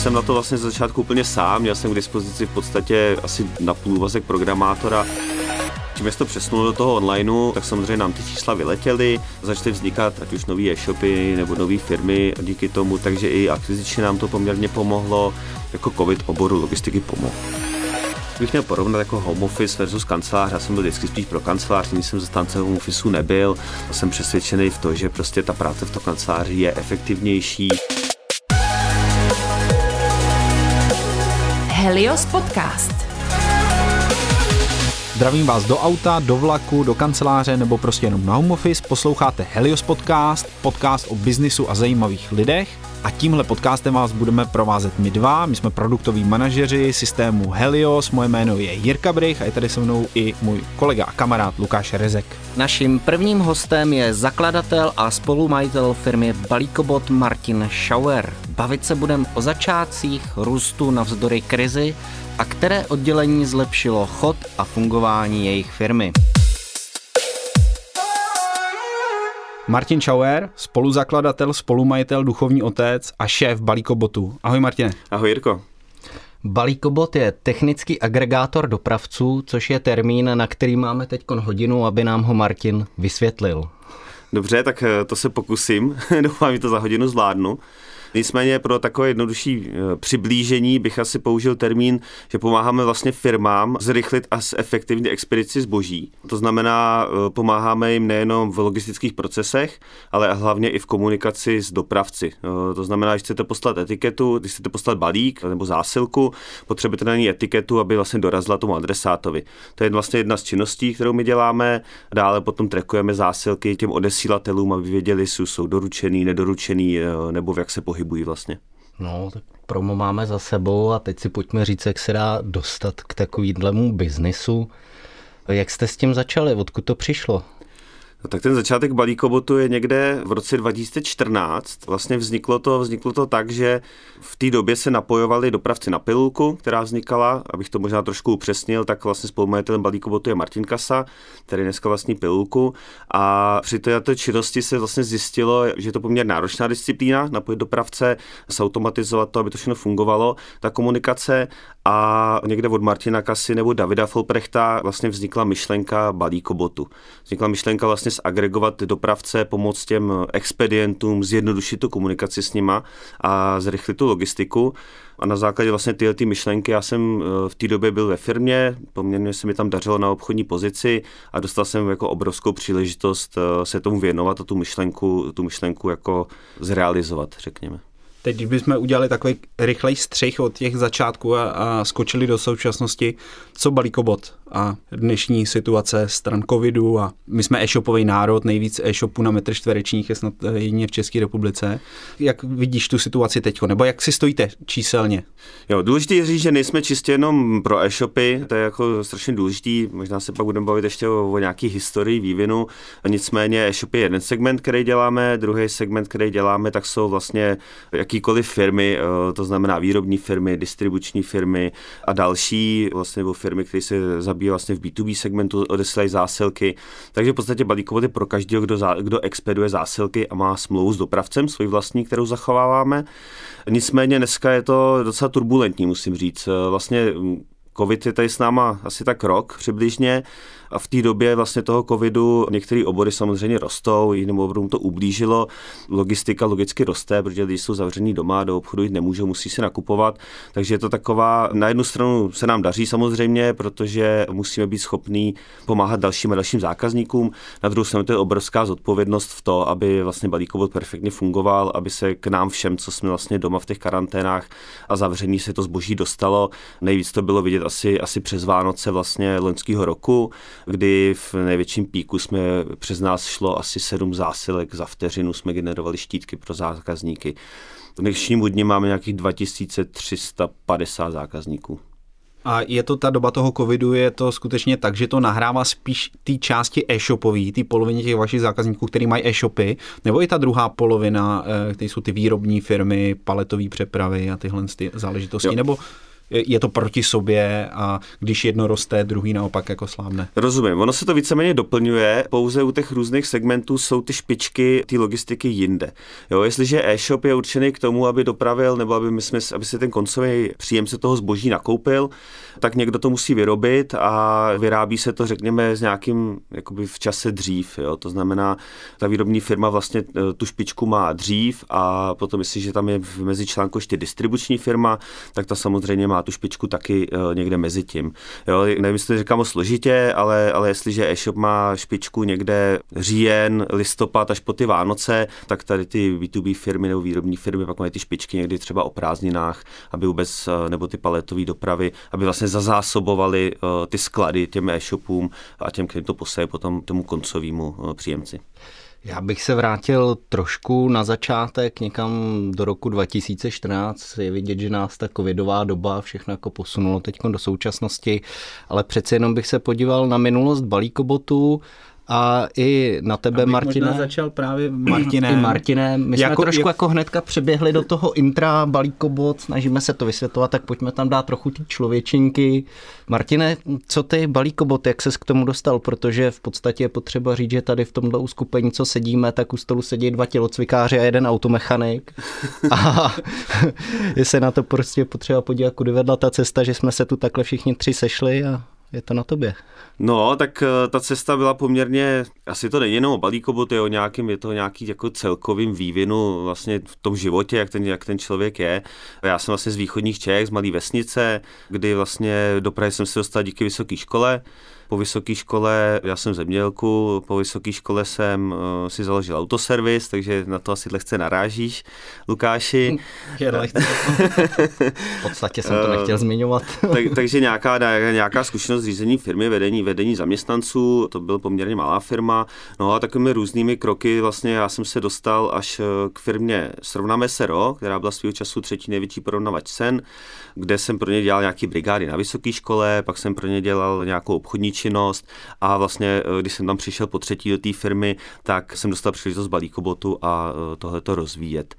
jsem na to vlastně ze začátku úplně sám, měl jsem k dispozici v podstatě asi na půl úvazek programátora. Tím jsem to přesunul do toho onlineu, tak samozřejmě nám ty čísla vyletěly, začaly vznikat ať už nové e-shopy nebo nové firmy díky tomu, takže i akvizičně nám to poměrně pomohlo, jako covid oboru logistiky pomohl. Kdybych měl porovnat jako home office versus kancelář, já jsem byl vždycky spíš pro kancelář, nikdy jsem zastánce home officeu nebyl. Jsem přesvědčený v to, že prostě ta práce v to kanceláři je efektivnější. Helios podcast. Zdravím vás do auta, do vlaku, do kanceláře nebo prostě jenom na home office. Posloucháte Helios podcast, podcast o biznisu a zajímavých lidech. A tímhle podcastem vás budeme provázet my dva. My jsme produktoví manažeři systému Helios. Moje jméno je Jirka Brych a je tady se mnou i můj kolega a kamarád Lukáš Rezek. Naším prvním hostem je zakladatel a spolumajitel firmy Balíkobot Martin Schauer. Bavit se budeme o začátcích růstu navzdory krizi a které oddělení zlepšilo chod a fungování jejich firmy. Martin Schauer, spoluzakladatel, spolumajitel, duchovní otec a šéf Balíkobotu. Ahoj Martine. Ahoj Jirko. Balíkobot je technický agregátor dopravců, což je termín, na který máme teď hodinu, aby nám ho Martin vysvětlil. Dobře, tak to se pokusím. Doufám, že to za hodinu zvládnu. Nicméně pro takové jednodušší přiblížení bych asi použil termín, že pomáháme vlastně firmám zrychlit a zefektivnit expedici zboží. To znamená, pomáháme jim nejenom v logistických procesech, ale hlavně i v komunikaci s dopravci. To znamená, když chcete poslat etiketu, když chcete poslat balík nebo zásilku, potřebujete na ní etiketu, aby vlastně dorazila tomu adresátovi. To je vlastně jedna z činností, kterou my děláme. Dále potom trackujeme zásilky těm odesílatelům, aby věděli, jestli jsou doručený, nedoručený nebo jak se pohybují vlastně. No, tak promo máme za sebou a teď si pojďme říct, jak se dá dostat k takovýhlemu biznisu. Jak jste s tím začali? Odkud to přišlo? No, tak ten začátek Balíkobotu je někde v roce 2014. Vlastně vzniklo to tak, že v té době se napojovali dopravci na pilulku, která vznikala, abych to možná trošku upřesnil, tak vlastně spolumajitelem Balíkobotu je Martin Kasa, který dneska vlastní pilulku. A při této činnosti se vlastně zjistilo, že je to poměrně náročná disciplína, napojit dopravce, zautomatizovat to, aby to všechno fungovalo, ta komunikace. A někde od Martina Kasy nebo Davida Folprechta vlastně vznikla myšlenka Balíkobotu. Vznikla myšlenka vlastně zagregovat dopravce, pomoct těm expedientům, zjednodušit tu komunikaci s nima a zrychlit tu logistiku. A na základě vlastně tyhle ty myšlenky, já jsem v té době byl ve firmě, poměrně se mi tam dařilo na obchodní pozici a dostal jsem jako obrovskou příležitost se tomu věnovat a tu myšlenku jako zrealizovat, řekněme. Teď, když bychom udělali takový rychlej střih od těch začátků a skočili do současnosti, co Balíkobot a dnešní situace stran covidu a my jsme e-shopový národ, nejvíc e-shopů na metr čtverečních je snad jedině v České republice. Jak vidíš tu situaci teď, nebo jak si stojíte číselně? Jo, důležité je říct, že nejsme čistě jenom pro e-shopy, to je jako strašně důležitý, možná se pak budeme bavit ještě o nějaký historii vývinu, nicméně e-shopy je jeden segment, který děláme, druhý segment, který děláme, tak jsou vlastně jakýkoliv firmy, to znamená výrobní firmy, distribuční firmy a další, vlastně nebo firmy, které se zabývají vlastně v B2B segmentu, odesílají zásilky. Takže v podstatě Balíkobot je pro každého, kdo expeduje zásilky a má smlouvu s dopravcem, svůj vlastní, kterou zachováváme. Nicméně dneska je to docela turbulentní, musím říct. Vlastně covid je tady s náma asi tak rok přibližně a v té době vlastně toho covidu některé obory samozřejmě rostou, jiným oborům to ublížilo. Logistika logicky roste, protože lidi jsou zavřený doma, do obchodu jít nemůžou, musí si nakupovat. Takže je to taková, na jednu stranu se nám daří samozřejmě, protože musíme být schopní pomáhat dalším a dalším zákazníkům. Na druhou stranu to je obrovská zodpovědnost v to, aby vlastně Balíkobot perfektně fungoval, aby se k nám všem, co jsme vlastně doma v těch karanténách a zavření, se to zboží dostalo. Nejvíc to bylo vidět asi přes Vánoce vlastně loňského roku, kdy v největším píku jsme přes nás šlo asi 7 zásilek za vteřinu, jsme generovali štítky pro zákazníky. V dnešním dni máme nějakých 2350 zákazníků. A je to ta doba toho covidu, je to skutečně tak, že to nahrává spíš té části e-shopový, té polovině těch vašich zákazníků, který mají e-shopy, nebo i ta druhá polovina, které jsou ty výrobní firmy, paletové přepravy a tyhle záležitosti, jo. Nebo je to proti sobě a když jedno roste, druhý naopak jako slábne. Rozumím, ono se to víceméně doplňuje, pouze u těch různých segmentů jsou ty špičky té logistiky jinde. Jo, jestliže e-shop je určený k tomu, aby dopravil nebo aby si ten koncový příjemce toho zboží nakoupil, tak někdo to musí vyrobit a vyrábí se to, řekněme, s nějakým jakoby v čase dřív. Jo? To znamená, ta výrobní firma vlastně tu špičku má dřív a potom, jestliže tam je v mezičlánku ještě distribuční firma, tak ta samozřejmě má tu špičku taky někde mezi tím. Jo? Nevím, jestli to říkám o složitě, ale jestliže e-shop má špičku někde říjen, listopad až po ty Vánoce, tak tady ty B2B firmy nebo výrobní firmy pak mají ty špičky někdy třeba o prázdninách, aby vůbec, nebo ty paletové dopravy, aby vlastně zazásobovali ty sklady těm e-shopům a těm, kterým to poseje potom tomu koncovému příjemci. Já bych se vrátil trošku na začátek, někam do roku 2014. Je vidět, že nás ta covidová doba všechno jako posunulo teď do současnosti, ale přece jenom bych se podíval na minulost Balíkobotu a i na tebe, Martine. Možná začal právě Martine. My jsme trošku jako hnedka přeběhli do toho intra Balíkobot, snažíme se to vysvětlovat, tak pojďme tam dát trochu ty člověčinky. Martine, co ty Balíkobot, jak ses k tomu dostal? Protože v podstatě je potřeba říct, že tady v tomhle uskupení, co sedíme, tak u stolu sedí dva tělocvikáři a jeden automechanik. A je se na to prostě potřeba podívat, kudy vedla ta cesta, že jsme se tu takhle všichni tři sešli a je to na tobě. No, tak ta cesta byla poměrně, asi to není jenom o Balíkobotu, je to nějaký jako celkovým vývinu vlastně v tom životě, jak ten člověk je. Já jsem vlastně z východních Čech, z malé vesnice, kdy vlastně do Prahy jsem se dostal díky vysoké škole. Po vysoké škole, já jsem zemědělku, po vysoké škole jsem si založil autoservis, takže na to asi lehce narážíš, Lukáši. V podstatě jsem to nechtěl zmiňovat. takže nějaká zkušenost řízení firmy, vedení zaměstnanců, to byla poměrně malá firma. No a takovými různými kroky vlastně já jsem se dostal až k firmě Srovnáme, která byla svýho času třetí největší porovnavač cen, kde jsem pro ně dělal nějaký brigády na vysoké škole, pak jsem pro ně dělal nějakou obchodní činnost a vlastně, když jsem tam přišel po třetí do té firmy, tak jsem dostal příležitost Balíkobotu a tohleto rozvíjet.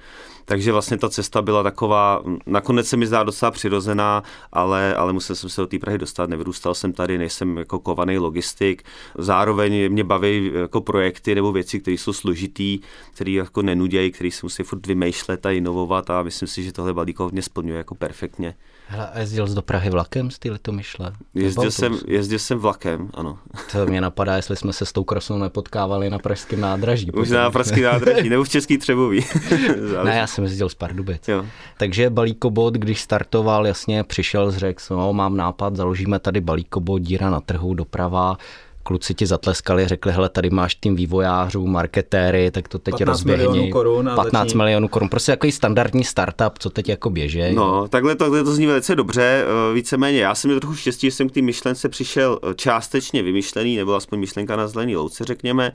Takže vlastně ta cesta byla taková, nakonec se mi zdá docela přirozená, ale musel jsem se do té Prahy dostat, nevyrůstal jsem tady, nejsem jako kovaný logistik. Zároveň mě baví jako projekty nebo věci, které jsou složitý, které jako nenudějí, které se musí furt vymýšlet a inovovat a myslím si, že tohle Balíkov mě splňuje jako perfektně. A jezdil jsi do Prahy vlakem z té Litomyšle? Jezdil jsem vlakem, ano. To mě napadá, jestli jsme se s tou krasnou nepotkávali na pražském nádraží. Už na pražském nádraží, nebo v Český Třeboví. Ne, já jsem jezdil z Pardubic. Jo. Takže Balíkobot, když startoval, jasně přišel, řekl, no, mám nápad, založíme tady Balíkobot, díra na trhu, doprava. Kluci ti zatleskali, řekli, hele, tady máš tým vývojářů, marketéry, tak to teď rozběhni. 15 milionů korun. Prostě takový standardní startup, co teď jako běží. No, takhle to zní velice dobře. Víceméně já jsem měl trochu štěstí, že jsem k té myšlence přišel částečně vymyšlený, nebo aspoň myšlenka na zelený louce, řekněme.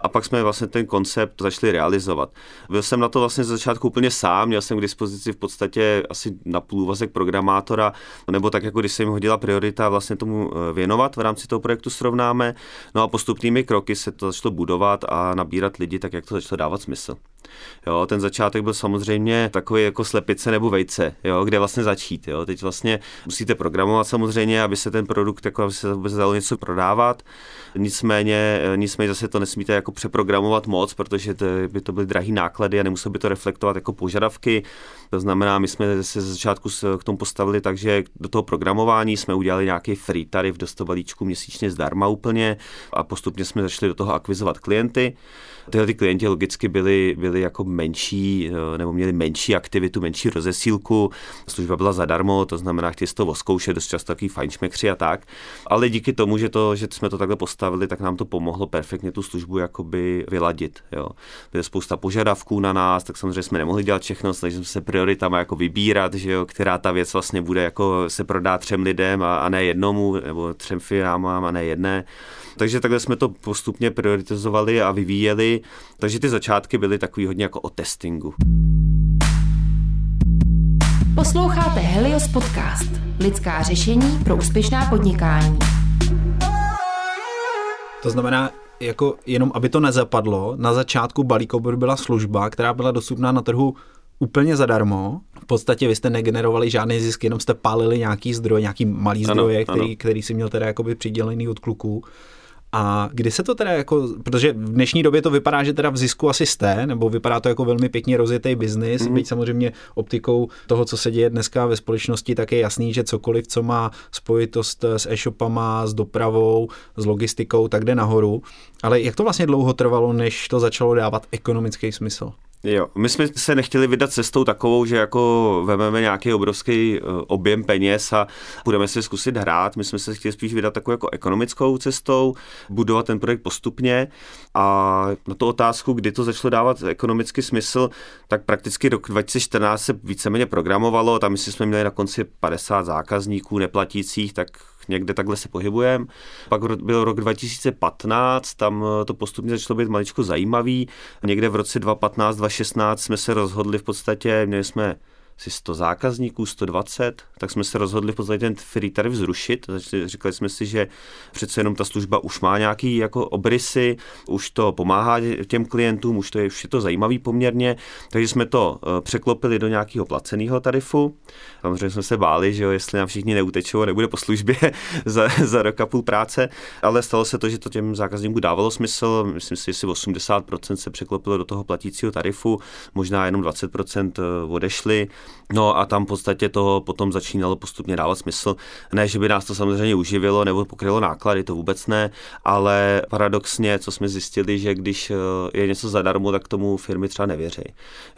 A pak jsme vlastně ten koncept začali realizovat. Byl jsem na to vlastně z začátku úplně sám, měl jsem k dispozici v podstatě asi na půl úvazek programátora, nebo tak jako když se jim hodila priorita vlastně tomu věnovat v rámci toho projektu Srovnáme. No a postupnými kroky se to začalo budovat a nabírat lidi tak, jak to začalo dávat smysl. Jo, ten začátek byl samozřejmě takový jako slepice nebo vejce, jo, kde vlastně začít. Jo. Teď vlastně musíte programovat samozřejmě, aby se ten produkt, jako aby se vůbec dalo něco prodávat. Nicméně zase to nesmíte jako přeprogramovat moc, protože by to byly drahý náklady a nemuselo by to reflektovat jako požadavky. To znamená, my jsme se ze začátku k tomu postavili tak, že do toho programování jsme udělali nějaký free tarif do 100 balíčků měsíčně zdarma úplně a postupně jsme začali do toho akvizovat klienty. Tyhle ty klienti logicky byli jako menší, nebo měli menší aktivitu, menší rozesílku. Služba byla zadarmo, to znamená, chtěli si to oskoušet, dost často takový fajnšmekři a tak. Ale díky tomu, že jsme to takhle postavili, tak nám to pomohlo perfektně tu službu jakoby vyladit. Jo. Bylo spousta požadavků na nás, tak samozřejmě jsme nemohli dělat všechno, takže jsme se prioritama jako vybírat, že jo, která ta věc vlastně bude jako se prodá 3 lidem a ne jednomu, nebo 3 firmám a ne jedné. Takže takhle jsme to postupně prioritizovali a vyvíjeli, takže ty začátky byly takový hodně jako o testingu. Posloucháte Helios podcast. Lidská řešení pro úspěšná podnikání. To znamená, jako jenom aby to nezapadlo, na začátku Balíkobot byla služba, která byla dostupná na trhu úplně zadarmo. V podstatě vy jste negenerovali žádný zisk, jenom jste pálili nějaký zdroj, nějaký malý zdroje, který si měl teda jakoby přidělený od kluků. A kdy se to teda jako, protože v dnešní době to vypadá, že teda v zisku asi jste, nebo vypadá to jako velmi pěkně rozjetý biznis, byť samozřejmě optikou toho, co se děje dneska ve společnosti, tak je jasný, že cokoliv, co má spojitost s e-shopama, s dopravou, s logistikou, tak jde nahoru. Ale jak to vlastně dlouho trvalo, než to začalo dávat ekonomický smysl? Jo, my jsme se nechtěli vydat cestou takovou, že jako vezmeme nějaký obrovský objem peněz a budeme si zkusit hrát. My jsme se chtěli spíš vydat takovou jako ekonomickou cestou, budovat ten projekt postupně. A na tu otázku, kdy to začalo dávat ekonomický smysl, tak prakticky rok 2014 se víceméně programovalo. Tam jsme měli na konci 50 zákazníků neplatících, tak někde takhle se pohybujeme. Pak byl rok 2015, tam to postupně začalo být maličko zajímavý. Někde v roce 2015, 2016 jsme se rozhodli v podstatě, měli jsme asi 100 zákazníků, 120, tak jsme se rozhodli v podstatě ten free tarif zrušit. Říkali jsme si, že přece jenom ta služba už má nějaký jako obrysy, už to pomáhá těm klientům, už je to zajímavý poměrně, takže jsme to překlopili do nějakého placeného tarifu. Samozřejmě jsme se báli, že jo, jestli nám všichni neutečou a nebude po službě za rok a půl práce, ale stalo se to, že to těm zákazníkům dávalo smysl. Myslím si, že 80% se překlopilo do toho platícího tarifu, možná jenom 20% odešli. No a tam v podstatě to potom začínalo postupně dávat smysl. Ne, že by nás to samozřejmě uživilo nebo pokrylo náklady, to vůbec ne, ale paradoxně, co jsme zjistili, že když je něco zadarmo, tak tomu firmy třeba nevěří.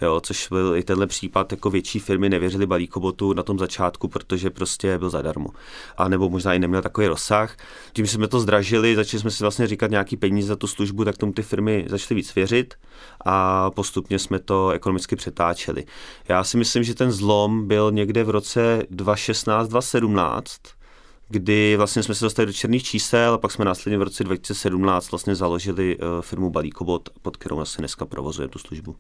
Jo, což byl i tenhle případ, jako větší firmy nevěřily Balíkobotu na tom začátku, protože prostě byl zadarmo. A nebo možná i neměl takový rozsah. Tím jsme to zdražili, začali jsme si vlastně říkat nějaký peníze za tu službu, tak tomu ty firmy začaly víc věřit a postupně jsme to ekonomicky přetáčeli. Já si myslím, že ten zlom byl někde v roce 2016, 2017, kdy vlastně jsme se dostali do černých čísel a pak jsme následně v roce 2017 vlastně založili firmu Balíkobot, pod kterou vlastně dneska provozujeme tu službu.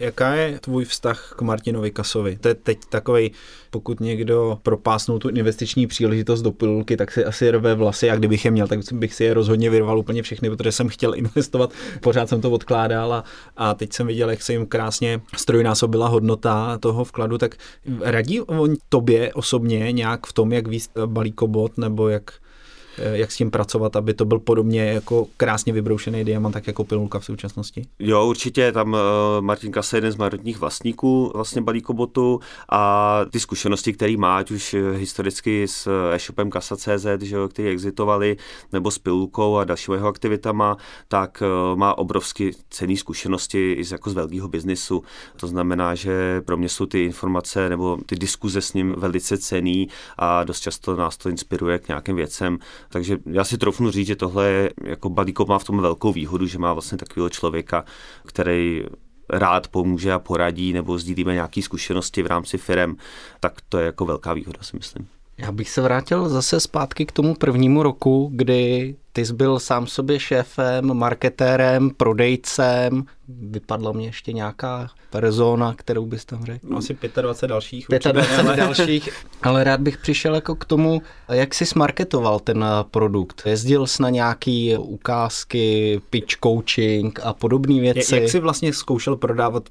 Jaká je tvůj vztah k Martinovi Kasovi? To je teď takovej, pokud někdo propásnul tu investiční příležitost do pilulky, tak si asi rve vlasy, a kdybych je měl, tak bych si je rozhodně vyrval úplně všechny, protože jsem chtěl investovat, pořád jsem to odkládal a teď jsem viděl, jak se jim krásně strojnásobila hodnota toho vkladu, tak radí on tobě osobně nějak v tom, jak vést Balíkobot, nebo jak s tím pracovat, aby to byl podobně jako krásně vybroušený diamant, tak jako pilulka v současnosti? Jo, určitě, tam Martin Kasa je jeden z majoritních vlastníků vlastně Balíkobotu a ty zkušenosti, který má, ať už historicky s e-shopem Kasa.cz, že, který exitovali, nebo s pilulkou a dalšími jeho aktivitama, tak má obrovsky cenné zkušenosti jako z velkého biznisu. To znamená, že pro mě jsou ty informace nebo ty diskuze s ním velice cenný a dost často nás to inspiruje k nějakým věcem. Takže já si troufnu říct, že tohle je, jako Balíkobot má v tom velkou výhodu, že má vlastně takového člověka, který rád pomůže a poradí, nebo sdílíme nějaké zkušenosti v rámci firem, tak to je jako velká výhoda, si myslím. Já bych se vrátil zase zpátky k tomu prvnímu roku, kdy ty jsi byl sám sobě šéfem, marketérem, prodejcem. Vypadla mě ještě nějaká persona, kterou bys tam řekl? Asi 25 dalších. 25 dalších. Ale rád bych přišel jako k tomu, jak jsi marketoval ten produkt. Jezdil jsi na nějaký ukázky, pitch coaching a podobné věci. Jak jsi vlastně zkoušel prodávat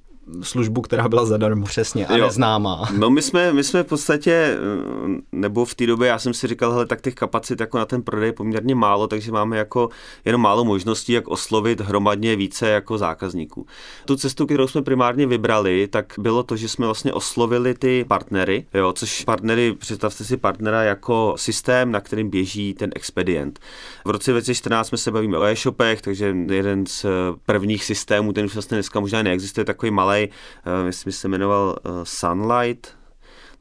službu, která byla zadarmo. Přesně, a neznámá. No my jsme v podstatě, nebo v té době já jsem si říkal, hele, tak těch kapacit jako na ten prodej poměrně málo, takže máme jako jenom málo možností, jak oslovit hromadně více jako zákazníků. Tu cestu, kterou jsme primárně vybrali, tak bylo to, že jsme vlastně oslovili ty partnery, jo, což partnery, představte si partnera jako systém, na kterým běží ten expedient. V roce 2014 jsme se bavíme o e-shopech, takže jeden z prvních systémů, ten už vlastně dneska možná neexistuje, takový malý, myslím, že se jmenoval Sunlight,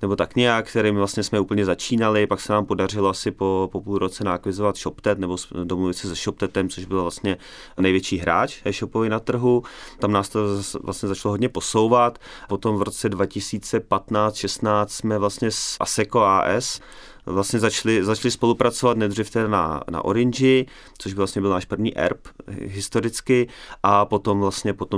nebo tak nějak, kterým vlastně jsme úplně začínali, pak se nám podařilo asi po půl roce nákvizovat Shoptet, nebo domluvit se se Shoptetem, což byl vlastně největší hráč e-shopový na trhu. Tam nás to vlastně začalo hodně posouvat. Potom v roce 2015-16 jsme vlastně s Aseco AS vlastně začali spolupracovat nejdřív na Orange, což vlastně byl náš první erb historicky, a potom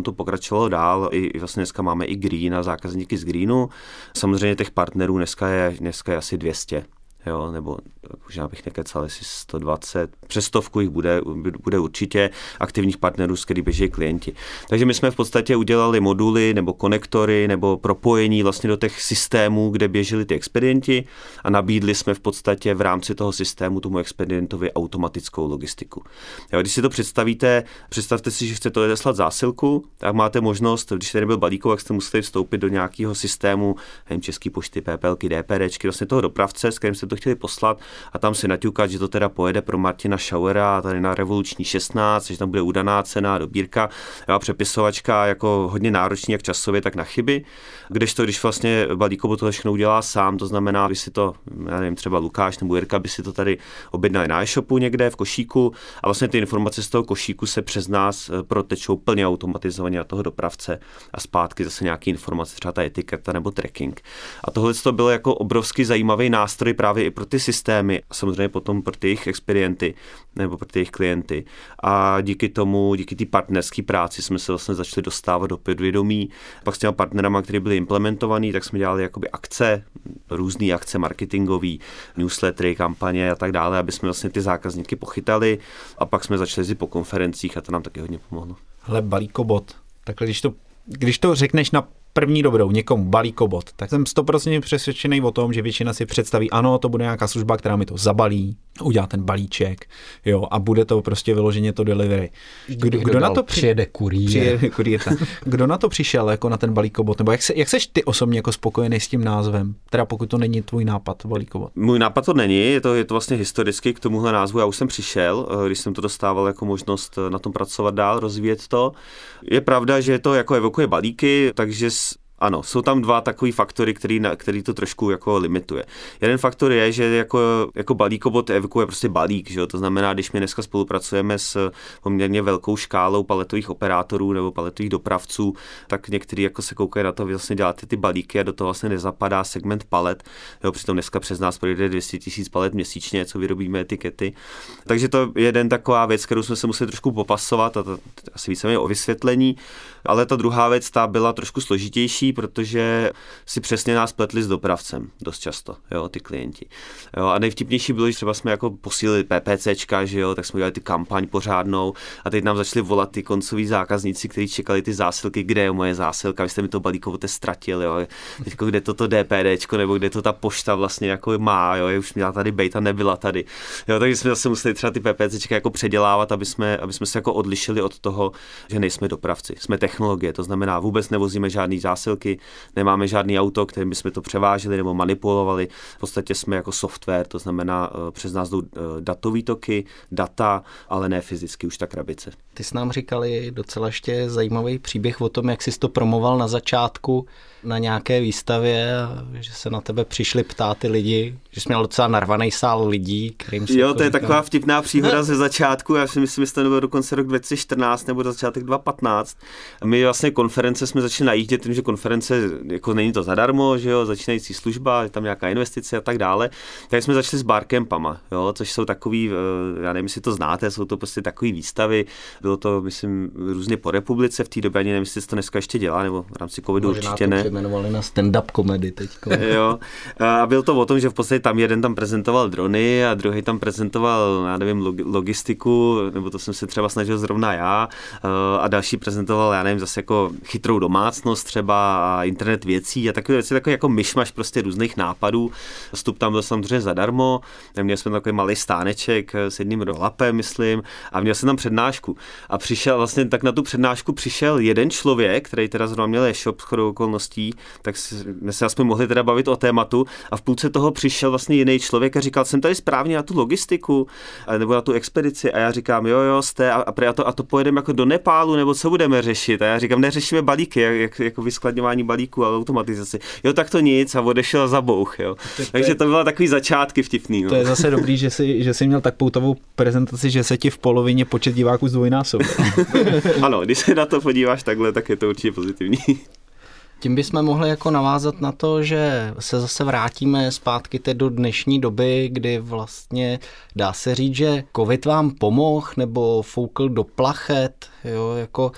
to pokračovalo dál. I vlastně dneska máme i Green a zákazníky z Greenu. Samozřejmě těch partnerů dneska je asi 200. jo, nebo možná bych nekecal, jestli 120, přes 100 jich bude určitě aktivních partnerů, s kterými běží klienti. Takže my jsme v podstatě udělali moduly nebo konektory nebo propojení vlastně do těch systémů, kde běželi ty expedienti, a nabídli jsme v podstatě v rámci toho systému tomu expedientovi automatickou logistiku. Jo, když si to představte si, že chcete odeslat zásilku, tak máte možnost, když tady byl balíkov, jak jste museli vstoupit do nějakého systému, nevím, České pošty, PPLky, DPDčky, vlastně toho dopravce, s kterým jste to chtěli poslat, a tam si naťukat, že to teda pojede pro Martina Schauera tady na Revoluční 16, že tam bude udaná cena, dobírka, jo, přepisovačka, jako hodně náročný jak časově, tak na chyby. Kdežto, když vlastně Balíkobot to všechno udělá sám, to znamená, by si to, já nevím, třeba Lukáš nebo Jirka by si to tady objednali na e-shopu někde v košíku, a vlastně ty informace z toho košíku se přes nás protečou plně automatizovaně na toho dopravce a zpátky zase nějaké informace, třeba ta etiketa nebo tracking. A tohle to bylo jako obrovský zajímavý nástroj právě i pro ty systémy a samozřejmě potom pro ty jejich expedienty nebo pro ty jejich klienty. A díky tomu, díky té partnerské práci jsme se vlastně začali dostávat do podvědomí. Pak s těma partnerama, kteří byli implementovaní, tak jsme dělali jakoby akce, různé akce marketingové, newslettery, kampaně a tak dále, aby jsme vlastně ty zákazníky pochytali, a pak jsme začali jezdit po konferencích a to nám taky hodně pomohlo. Hele, Balíkobot, takhle když to řekneš na první dobrou někomu Balíkobot, tak jsem 100% přesvědčený o tom, že většina si představí, ano, to bude nějaká služba, která mi to zabalí, udělá ten balíček, jo, a bude to prostě vyloženě to delivery. Kdo na to přijede kurýr. Kdo na to přišel jako na ten Balíkobot, nebo jak seš ty osobně jako spokojený s tím názvem? Teda pokud to není tvůj nápad Balíkobot. Můj nápad to není, je to vlastně historicky k tomuhle názvu. Já už jsem přišel, když jsem to dostával jako možnost na tom pracovat dál, rozvíjet to. Je pravda, že to jako evokuje balíky, takže ano, jsou tam dva takový faktory, který to trošku jako limituje. Jeden faktor je, že jako Balíkobot evokuje prostě balík, že jo? To znamená, když my dneska spolupracujeme s poměrně velkou škálou paletových operátorů nebo paletových dopravců, tak někteří jako se koukají na to, vlastně děláte ty balíky a do toho vlastně nezapadá segment palet. Jo? Přitom dneska přes nás projde 200 000 palet měsíčně, co vyrobíme etikety. Takže to je jeden taková věc, kterou jsme se museli trošku popasovat, a to asi víceméně o vysvětlení. Ale ta druhá věc, ta byla trošku složitější, protože si přesně nás pletli s dopravcem dost často, jo, ty klienti. Jo, a nejvtipnější bylo, že třeba jsme jako posílili PPCčka, že jo, tak jsme dělali ty kampaň pořádnou, a teď nám začali volat ty koncoví zákazníci, kteří čekali ty zásilky, kde je moje zásilka, vy jste mi to Balíkobote ztratil, jo, teď kde to DPDčko, nebo kde to ta pošta vlastně jako má, jo, už měla tady bejt a nebyla tady. Jo, takže jsme zase museli třeba ty PPCčka jako předělávat, aby jsme se jako odlišili od toho, že nejsme dopravci, jsme technologie, to znamená, vůbec nevozíme žádný zásilky, nemáme žádný auto, kterým bychom to převáželi nebo manipulovali. V podstatě jsme jako software, to znamená, přes nás jdou datové toky, data, ale ne fyzicky už ta krabice. Ty jsi nám říkali docela ještě zajímavý příběh o tom, jak jsi to promoval na začátku na nějaké výstavě, že se na tebe přišli ptát ty lidi, že jsi měl docela narvaný sál lidí, kterým se to je taková vtipná příhoda ze začátku. Já si myslím, že to byl dokonce rok 2014 nebo začátek 2015. My vlastně konference jsme začali najíždět tím, že konference, jako není to zadarmo, že jo, začínající služba, je tam nějaká investice a tak dále. Tak jsme začali s barcampama, jo, což jsou takový, já nevím, jestli to znáte, jsou to prostě takový výstavy. Bylo to, myslím, různě po republice v té době, ani nevím, jestli to dneska ještě dělá, nebo v rámci covidu možná určitě ne. Jmenovali na stand-up komedy teď. Jo. A byl to o tom, že v podstatě tam jeden tam prezentoval drony a druhý tam prezentoval, já nevím, logistiku, nebo to jsem se třeba snažil zrovna já, a další prezentoval, já nevím, zase jako chytrou domácnost třeba a internet věcí a takové věci, takový jako myšmaš prostě různých nápadů. Vstup tam byl samozřejmě zadarmo, měl jsem takový malý stáneček s jedním rolapem, myslím, a měl jsem tam přednášku. A na tu přednášku přišel jeden člověk, který teda zrovna měl e-shop shodou okolností, tak jsme se aspoň mohli teda bavit o tématu, a v půlce toho přišel vlastně jiný člověk a říkal, jsem tady správně na tu logistiku nebo na tu expedici, a já říkám, jo, jste, a to pojedeme jako do Nepálu, nebo co budeme řešit, a já říkám, neřešíme balíky, jako vyskladňování balíků a automatizaci, jo, tak to nic, a odešel za bouch, jo. Takže to byla takový začátky vtipný. No. To je zase dobrý, že jsi měl tak poutovou prezentaci, že se ti v polovině počet diváků zdvojnásobil. Ano, když se na to podíváš takhle, tak je to určitě pozitivní. Tím bychom mohli jako navázat na to, že se zase vrátíme zpátky do dnešní doby, kdy vlastně dá se říct, že covid vám pomohl nebo foukl do plachet, jo, jako...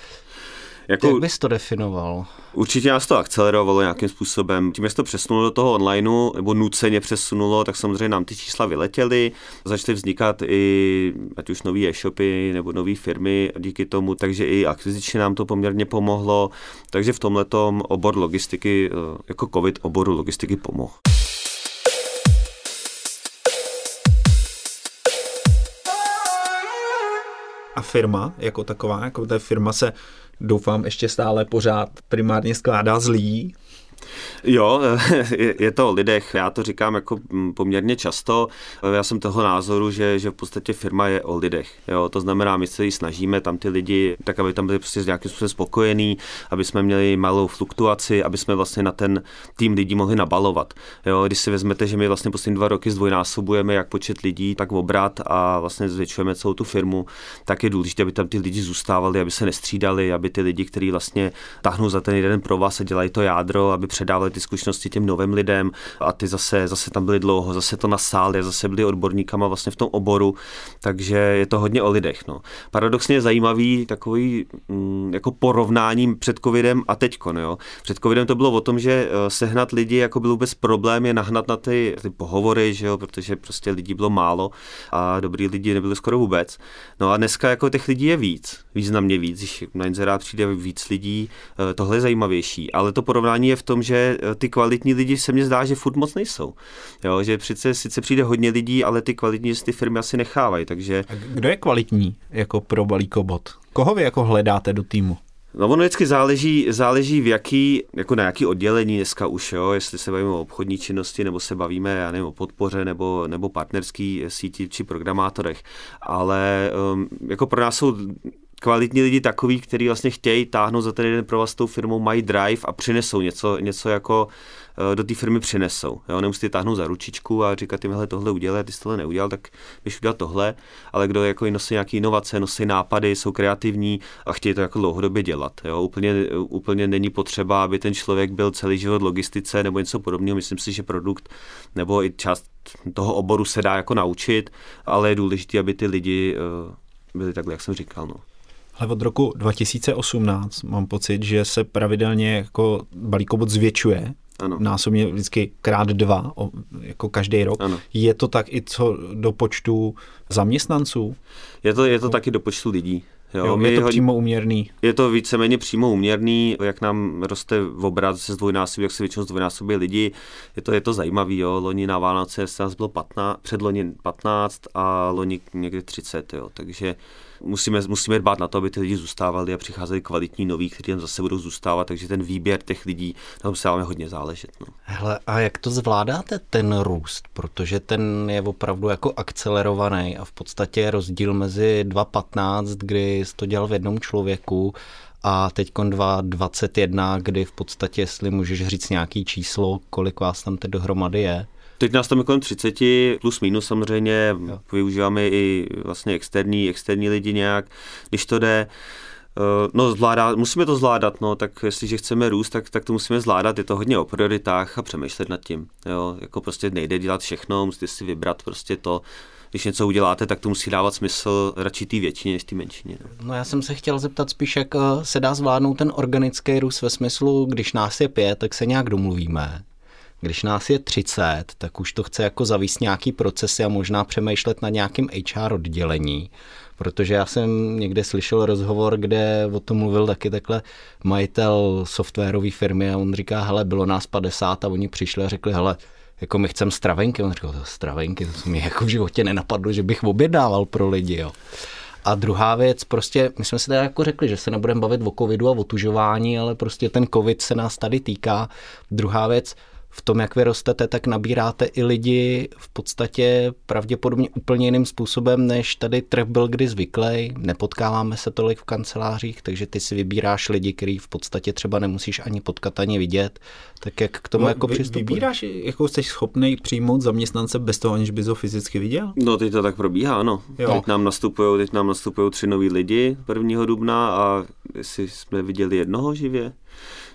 Jako, jak bys to definoval? Určitě nás to akcelerovalo nějakým způsobem. Tím, jak se to přesunulo do toho onlineu, nebo nuceně přesunulo, tak samozřejmě nám ty čísla vyletěly. Začaly vznikat i ať už nový e-shopy nebo nové firmy díky tomu, takže i akvizičně nám to poměrně pomohlo. Takže v tomhletom obor logistiky, jako covid oboru logistiky pomohl. A firma jako taková, jako ta firma se, doufám, ještě stále pořád primárně skládá z lidí. Jo, je to o lidech. Já to říkám jako poměrně často. Já jsem toho názoru, že v podstatě firma je o lidech. Jo, to znamená, my se ji snažíme tam ty lidi, tak aby tam byli prostě nějakým způsobem spokojení, aby jsme měli malou fluktuaci, aby jsme vlastně na ten tým lidí mohli nabalovat. Jo, když si vezmete, že my vlastně poslední 2 roky zdvojnásobujeme jak počet lidí, tak obrat a vlastně zvětšujeme celou tu firmu, tak je důležité, aby tam ty lidi zůstávali, aby se nestřídali, aby ty lidi, kteří vlastně tahnou za ten jeden provaz a dělají to jádro, aby předávali ty zkušenosti těm novým lidem a ty zase tam byli dlouho, zase to nasáli a zase byli odborníkama vlastně v tom oboru, takže je to hodně o lidech. No. Paradoxně je zajímavý takový jako porovnání před covidem a teďko. No jo. Před covidem to bylo o tom, že sehnat lidi jako byl vůbec problém je nahnat na ty pohovory, že jo, protože prostě lidí bylo málo a dobrý lidi nebyli skoro vůbec. No a dneska jako těch lidí je víc, významně víc, když na inzerát přijde víc lidí, tohle je zajímavější, ale to porovnání je v tom, že ty kvalitní lidi se mně zdá, že furt moc nejsou. Jo, že přece sice přijde hodně lidí, ale ty kvalitní si ty firmy asi nechávají, takže... A kdo je kvalitní jako pro Balíkobot? Koho vy jako hledáte do týmu? No ono vždycky záleží v jaký, jako na jaký oddělení dneska už, jo, jestli se bavíme o obchodní činnosti, nebo se bavíme, já nevím, o podpoře, nebo partnerský síti či programátorech. Ale jako pro nás jsou kvalitní lidi takový, kteří vlastně chtějí táhnout za ten jeden provaz s tou firmou, mají drive a přinesou něco jako do té firmy přinesou. Jo? Nemusíte táhnout za ručičku a říkat jim, hele, tohle udělal, ty jsi tohle neudělal, tak běž udělat tohle, ale kdo jako nosí nějaké inovace, nosí nápady, jsou kreativní a chtějí to jako dlouhodobě dělat. Jo? Úplně není potřeba, aby ten člověk byl celý život v logistice nebo něco podobného. Myslím si, že produkt nebo i část toho oboru se dá jako naučit, ale je důležité, aby ty lidi byli takhle, jak jsem říkal. No. Ale od roku 2018 mám pocit, že se pravidelně jako Balíkobot zvětšuje. Ano. Násobně vždycky x2, jako každý rok. Ano. Je to tak i co do počtu zaměstnanců? Je to taky do počtu lidí. Jo, je to přímo uměrný. Je to víceméně přímo uměrný, jak nám roste v obrat se zdvojnásobí, jak se většinou zdvojnásobí lidi. Je to zajímavý, jo. Loni na Vánoce se nás bylo 15, předloni 15 a loni někdy 30, jo. Takže musíme dbát na to, aby ty lidi zůstávali a přicházeli kvalitní noví, kteří tam zase budou zůstávat, takže ten výběr těch lidí, na tom se máme hodně záležet. No. Hele, a jak to zvládáte, ten růst? Protože ten je opravdu jako akcelerovaný a v podstatě je rozdíl mezi 2.15, kdy jsi to dělal v jednom člověku, a teďkon 2.21, kdy v podstatě, jestli můžeš říct nějaký číslo, kolik vás tam teď dohromady je? Teď nás tam je kolem 30, plus minus samozřejmě, jo. Využíváme i vlastně externí lidi nějak, když to jde. No, musíme to zvládat, no, tak jestliže chceme růst, tak to musíme zvládat, je to hodně o prioritách a přemýšlet nad tím, jo, jako prostě nejde dělat všechno, musíte si vybrat prostě to, když něco uděláte, tak to musí dávat smysl radši té většině než té menšině. No já jsem se chtěl zeptat spíš, jak se dá zvládnout ten organický růst ve smyslu, když nás je 5, tak se nějak domluvíme. Když nás je 30, tak už to chce jako zavést nějaký procesy a možná přemýšlet na nějakým HR oddělení, protože já jsem někde slyšel rozhovor, kde o tom mluvil taky takhle majitel softwarové firmy a on říká, hele, bylo nás 50 a oni přišli a řekli, hele, jako my chceme stravenky. On říkal, stravenky, to mi jako v životě nenapadlo, že bych objednával pro lidi, jo. A druhá věc, prostě my jsme si tady jako řekli, že se nebudeme bavit o covidu a otužování, ale prostě ten covid se nás tady týká. Druhá věc, v tom, jak vy rostete, tak nabíráte i lidi v podstatě pravděpodobně úplně jiným způsobem, než tady trh byl kdy zvyklý. Nepotkáváme se tolik v kancelářích, takže ty si vybíráš lidi, který v podstatě třeba nemusíš ani potkat, ani vidět. Tak jak k tomu jako přistupuješ? Vybíráš, jakou jsi schopný přijmout zaměstnance bez toho, aniž bys ho fyzicky viděl? No teď to tak probíhá, ano. Teď nám nastupují 3 noví lidi 1. dubna a jestli jsme viděli jednoho živě.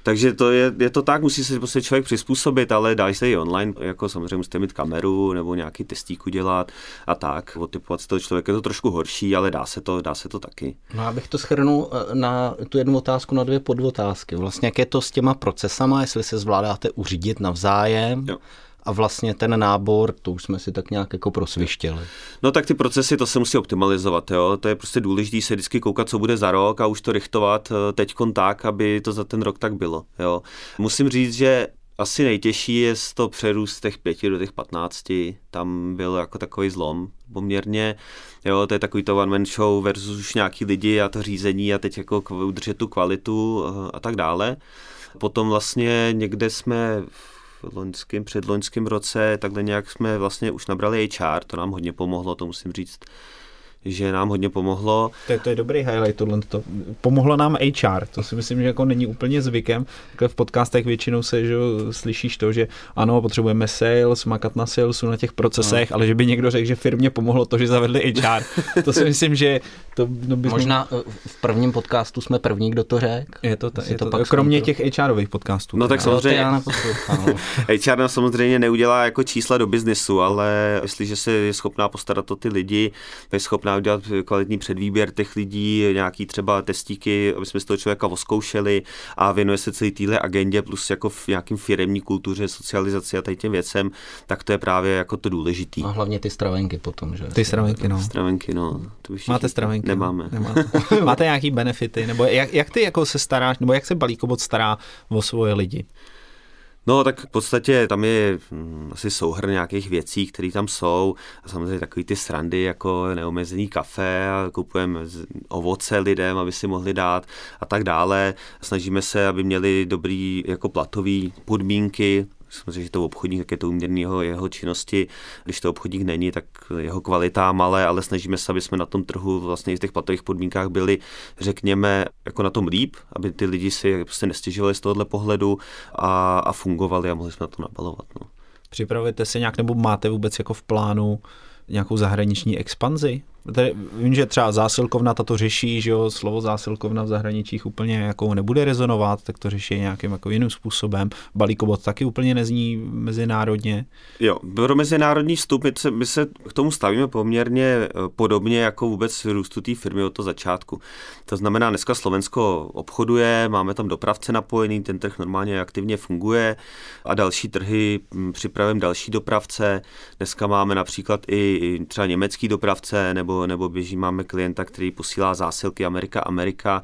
Takže to je to tak, musí se prostě člověk přizpůsobit, ale dá se i online, jako samozřejmě musíte mít kameru nebo nějaký testík udělat a tak. Odtypovat si toho člověka je to trošku horší, ale dá se to taky. No, abych to shrnul na tu jednu otázku, na dvě podotázky. Vlastně jak je to s těma procesama, jestli se zvládáte uřídit navzájem? Jo. A vlastně ten nábor, to už jsme si tak nějak jako prosvištěli. No tak ty procesy, to se musí optimalizovat, jo. To je prostě důležitý se vždycky koukat, co bude za rok a už to richtovat teďkon tak, aby to za ten rok tak bylo, jo. Musím říct, že asi nejtěžší je to přerůst z těch 5 do těch 15. Tam byl jako takový zlom poměrně. Jo, to je takový to one man show versus už nějaký lidi a to řízení a teď jako udržet tu kvalitu a tak dále. Potom vlastně někde jsme předloňským roce, takhle nějak jsme vlastně už nabrali HR, to nám hodně pomohlo, to musím říct, že nám hodně pomohlo. To je dobrý highlight tohle. Pomohlo nám HR, to si myslím, že jako není úplně zvykem. V podcastech většinou se že slyšíš to, že ano, potřebujeme sales, makat na salesu, na těch procesech, no. Ale že by někdo řekl, že firmě pomohlo to, že zavedli HR. To si myslím, že to by možná v prvním podcastu jsme první, kdo to řekl. Je to kromě těch HRových podcastů. No tak samozřejmě. HR nám samozřejmě neudělá jako čísla do biznesu, ale jestliže se je schopná postarat o ty lidi, je schopná udělat kvalitní předvýběr těch lidí, nějaký třeba testíky, aby jsme z toho člověka oskoušeli a věnuje se celý téhle agendě plus jako v nějakým firemní kultuře, socializaci a tady těm věcem, tak to je právě jako to důležitý. A hlavně ty stravenky potom, že? Ty stravenky, no. Stravenky, no. Máte stravenky? Nemáme. Máte nějaký benefity? Nebo jak ty jako se staráš, nebo jak se Balíkobot stará o svoje lidi? No tak v podstatě tam je asi souhrn nějakých věcí, které tam jsou a samozřejmě takový ty srandy jako neomezený kafe a kupujeme ovoce lidem, aby si mohli dát a tak dále. Snažíme se, aby měli dobrý jako platový podmínky. Samozřejmě, že to obchodník, tak je to uměrného jeho činnosti. Když to obchodník není, tak jeho kvalita malé, ale snažíme se, aby jsme na tom trhu vlastně i v těch platových podmínkách byli, řekněme, jako na tom líp, aby ty lidi si prostě nestěžovali z tohohle pohledu a fungovali a mohli jsme na to nabalovat. No. Připravujete se nějak, nebo máte vůbec jako v plánu nějakou zahraniční expanzi? Tady vím, že třeba zásilkovna tato řeší, že jo, slovo zásilkovna v zahraničích úplně jako nebude rezonovat, tak to řeší nějakým jako jiným způsobem. Balíkobot taky úplně nezní mezinárodně. Jo, pro mezinárodní vstup my se k tomu stavíme poměrně podobně jako vůbec růstu té firmy od toho začátku. To znamená, dneska Slovensko obchoduje, máme tam dopravce napojený, ten trh normálně aktivně funguje a další trhy připravujeme další dopravce. Dneska máme například i třeba německý dopravce nebo běží, máme klienta, který posílá zásilky Amerika,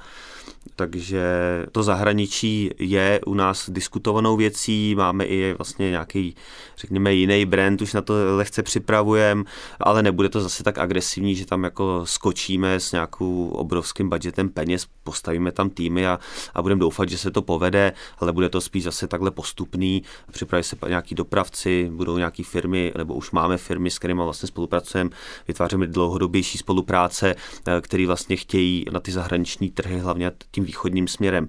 takže to zahraničí je u nás diskutovanou věcí, máme i vlastně nějaký, řekněme, jiný brand, už na to lehce připravujeme, ale nebude to zase tak agresivní, že tam jako skočíme s nějakou obrovským budgetem peněz, postavíme tam týmy a budeme doufat, že se to povede, ale bude to spíš zase takhle postupný, připraví se nějaký dopravci, budou nějaký firmy, nebo už máme firmy, s kterými vlastně spolupracujeme, vytváříme dlouhodobější spolupráce, který vlastně chtějí na ty zahraniční trhy, hlavně tím východním směrem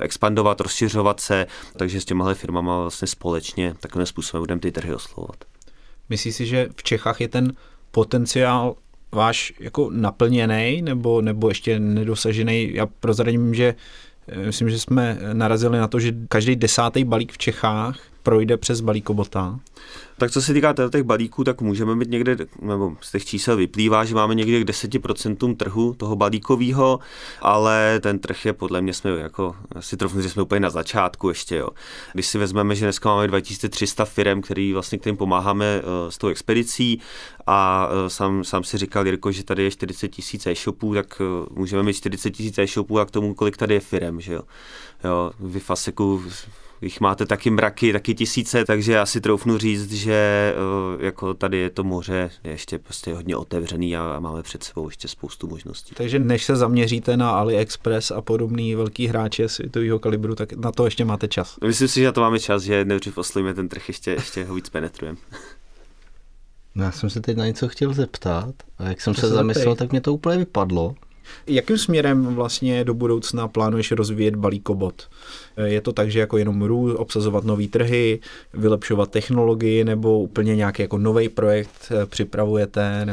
expandovat, rozšiřovat se, takže s těmahle firmama vlastně společně takovým způsobem budeme ty trhy oslovovat. Myslíš si, že v Čechách je ten potenciál váš jako naplněný nebo ještě nedosažený? Já prozradím, že myslím, že jsme narazili na to, že každý 10. balík v Čechách projde přes Balíkobota. Tak co se týká těch balíků, tak můžeme mít někde, nebo z těch čísel vyplývá, že máme někde k 10% trhu toho balíkového, ale ten trh je podle mě, jsme jako, si trofnu, že jsme úplně na začátku ještě. Jo. Když si vezmeme, že dneska máme 2300 firem, kterým pomáháme s tou expedicí a sám si říkal, Jirko, že tady je 40 000 e-shopů, tak můžeme mít 40 000 e-shopů a k tomu, kolik tady je firem. Že jo. Jo, vy v Aseku jich máte taky mraky, taky tisíce, takže já si troufnu říct, že jako tady je to moře ještě prostě hodně otevřený a máme před sebou ještě spoustu možností. Takže než se zaměříte na AliExpress a podobný velký hráče světového kalibru, tak na to ještě máte čas. Myslím si, že na to máme čas, že nejdřív oslovíme ten trh, ještě ho víc penetrujeme. No, já jsem se teď na něco chtěl zeptat a jak jsem se zamyslel, tak mě to úplně vypadlo. Jakým směrem vlastně do budoucna plánuješ rozvíjet Balíkobot? Je to tak, že jako jenom růst, obsazovat nový trhy, vylepšovat technologii, nebo úplně nějaký jako nový projekt připravujete,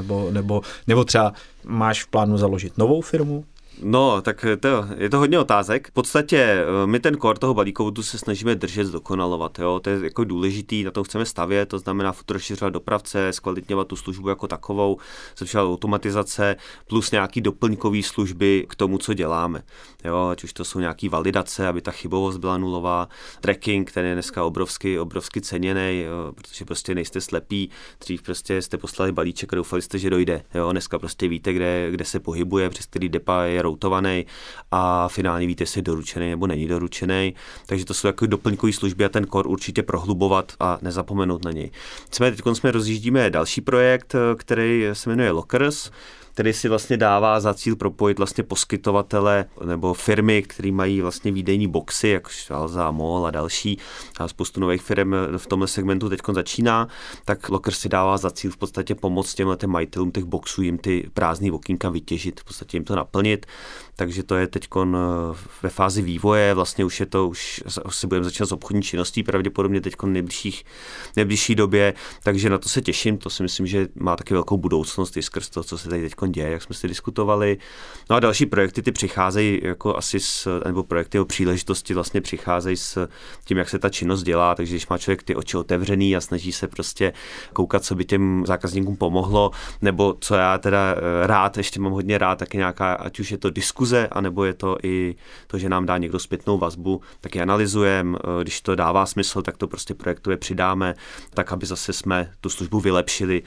nebo třeba máš v plánu založit novou firmu? No, tak to, je to hodně otázek. V podstatě my ten core toho balíkovodu se snažíme držet, zdokonalovat. Jo? To je jako důležitý, na tom chceme stavět, to znamená rozšiřovat dopravce, zkvalitňovat tu službu jako takovou, zlepšovat automatizace, plus nějaký doplňkový služby k tomu, co děláme. Jo? Ať už to jsou nějaký validace, aby ta chybovost byla nulová, tracking, ten je dneska obrovsky ceněný, jo? Protože prostě nejste slepí, dřív prostě jste poslali balíček a doufali jste, že dojde. Jo? Dneska prostě víte, kde se pohybuje, přes který depa je routovaný a finálně víte, jestli je doručený nebo není doručený. Takže to jsou jako doplňkové služby a ten core určitě prohlubovat a nezapomenout na něj. Teď rozjíždíme další projekt, který se jmenuje Lockers, který si vlastně dává za cíl propojit vlastně poskytovatele nebo firmy, které mají vlastně výdejní boxy, jako Alza, Mall a další, a spoustu nových firm v tomhle segmentu teď začíná, tak Locker si dává za cíl v podstatě pomoct těmhle majitelům těch boxů, jim ty prázdný okýnka vytěžit, v podstatě jim to naplnit. Takže to je teď ve fázi vývoje, vlastně už si budeme začínat s obchodní činností, pravděpodobně teď v nejbližší době, takže na to se těším, to si myslím, že má taky velkou budoucnost i skrz to, co se tady teď děje, jak jsme si diskutovali. No a další projekty, ty přicházejí jako nebo projekty o příležitosti vlastně přicházejí s tím, jak se ta činnost dělá, takže když má člověk ty oči otevřený a snaží se prostě koukat, co by těm zákazníkům pomohlo, nebo co já teda mám hodně rád, taky nějaká, ať už je to diskuze, anebo je to i to, že nám dá někdo zpětnou vazbu, tak ji analyzujeme, když to dává smysl, tak to prostě projektuje, přidáme, tak aby zase jsme tu službu vylepšili,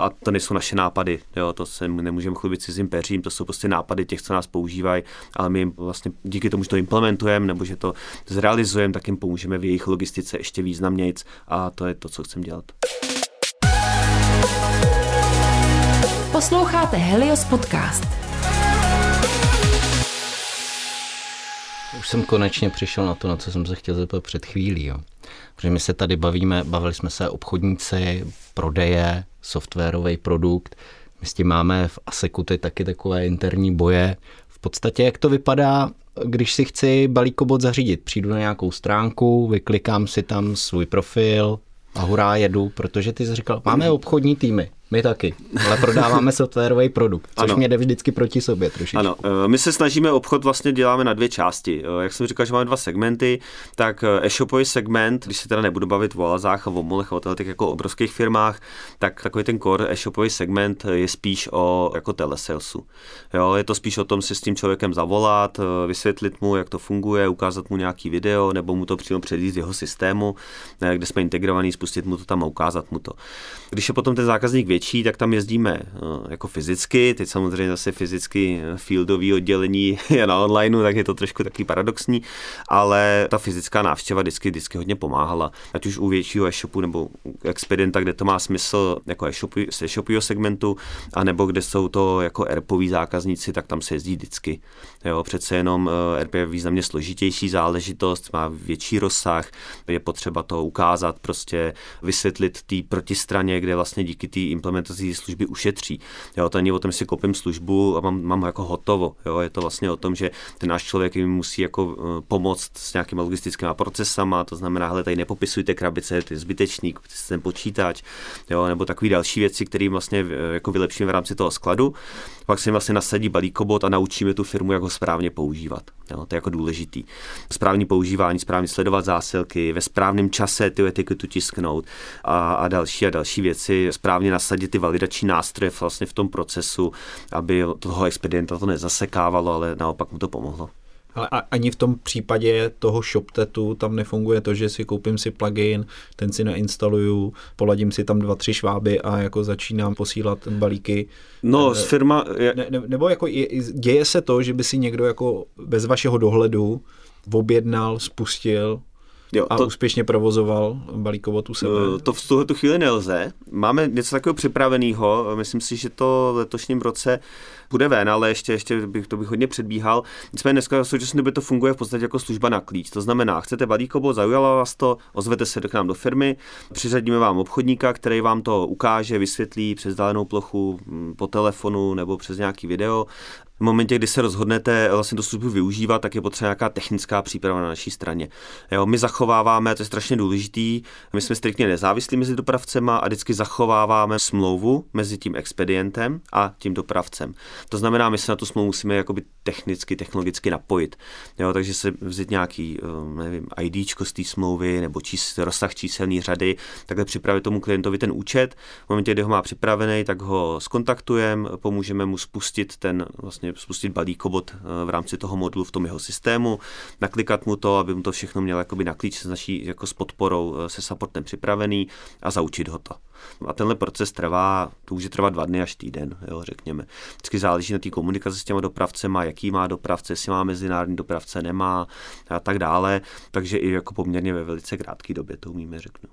a to nejsou naše nápady, jo, to se nemůžeme chlubit cizím peřím, to jsou prostě nápady těch, co nás používají, ale my jim vlastně díky tomu, že to implementujeme nebo že to zrealizujeme, tak jim pomůžeme v jejich logistice ještě významnějc a to je to, co chceme dělat. Posloucháte Helios podcast. Už jsem konečně přišel na to, na co jsem se chtěl zeptat před chvílí, jo. Protože my se tady bavili jsme se obchodníci, prodeje, softwarový produkt. My s tím máme v Asecu taky takové interní boje. V podstatě, jak to vypadá, když si chci balíkobot zařídit? Přijdu na nějakou stránku, vyklikám si tam svůj profil a hurá, jedu, protože ty jsi říkal, máme obchodní týmy. My taky, ale prodáváme softwarový produkt, což ano. Mě jde vždycky proti sobě trošičku. Ano, my se snažíme, obchod vlastně děláme na dvě části. Jak jsem říkal, že máme dva segmenty, tak e-shopový segment, když se teda nebudu bavit o Alzách a o Molech a o těch jako obrovských firmách, tak takový ten core e-shopový segment je spíš o jako teleselsu. Jo, je to spíš o tom si s tím člověkem zavolat, vysvětlit mu, jak to funguje, ukázat mu nějaký video, nebo mu to přímo předvíst jeho systému, kde jsme integrovaní, spustit mu to tam a ukázat mu to. Když je potom ten zákazník větší, tak tam jezdíme jako fyzicky, teď samozřejmě zase fyzicky fieldový oddělení je na onlineu, tak je to trošku taky paradoxní, ale ta fyzická návštěva vždycky hodně pomáhala, ať už u většího e-shopu nebo expedienta, kde to má smysl jako e-shopovýho segmentu, anebo kde jsou to jako ERPoví zákazníci, tak tam se jezdí vždycky. Jo, přece jenom ERP je významně složitější záležitost, má větší rozsah, je potřeba to ukázat, prostě vysvětlit té protistraně, kde vlastně díky té implementací služby ušetří. Jo, to není o tom, si koupím službu a mám jako hotovo. Jo, je to vlastně o tom, že ten náš člověk jim musí jako pomoct s nějakýma logistickými procesama, to znamená, hele, tady nepopisujte krabice, ty zbytečný, ten počítač, jo, nebo takové další věci, které vlastně jako vylepšíme v rámci toho skladu. Pak se jim vlastně nasadí balíkobot a naučíme tu firmu, jak ho správně používat. Jo, to je jako důležitý. Správný používání, správně sledovat zásilky, ve správném čase ty etiketu tisknout a další věci, správně nasadit ty validační nástroje vlastně v tom procesu, aby toho expedienta to nezasekávalo, ale naopak mu to pomohlo. Ale ani v tom případě toho Shoptetu tam nefunguje to, že si koupím si plugin, ten si nainstaluju, poladím si tam 2-3 šváby a jako začínám posílat balíky. No, z firma... Nebo jako děje se to, že by si někdo jako bez vašeho dohledu objednal, spustil... Jo, a úspěšně provozoval balíkobot u sebe? To v tuhle chvíli nelze. Máme něco takového připraveného. Myslím si, že to v letošním roce bude ven, ale ještě bych hodně předbíhal. Nicméně dneska v současné době to funguje v podstatě jako služba na klíč. To znamená, chcete balíkobot, zaujalo vás to, ozvete se k nám do firmy, přiřadíme vám obchodníka, který vám to ukáže, vysvětlí přes vzdálenou plochu, po telefonu nebo přes nějaký video V momentě, kdy se rozhodnete vlastně tu službu využívat, tak je potřeba nějaká technická příprava na naší straně. Jo, my zachováváme, to je strašně důležitý, my jsme striktně nezávislí mezi dopravcema a vždycky zachováváme smlouvu mezi tím expedientem a tím dopravcem. To znamená, my se na tu smlouvu musíme jakoby technicky, technologicky napojit. Jo, takže se vzít nějaký, nevím, IDčko z té smlouvy nebo rozsah číselné řady, takhle připravit tomu klientovi ten účet. V momentě, kdy ho má připravený, tak ho skontaktujeme, pomůžeme mu spustit ten spustit balíkobot v rámci toho modulu v tom jeho systému, naklikat mu to, aby mu to všechno měl jakoby na klíč s naší jako s podporou, se supportem připravený a zaučit ho to. A tenhle proces trvá, to může trvat 2 dny až týden, jo, řekněme. Vždycky záleží na té komunikaci s těma dopravcema, jaký má dopravce, jestli má mezinárodní dopravce, nemá a tak dále. Takže i jako poměrně ve velice krátké době to umíme, řeknu.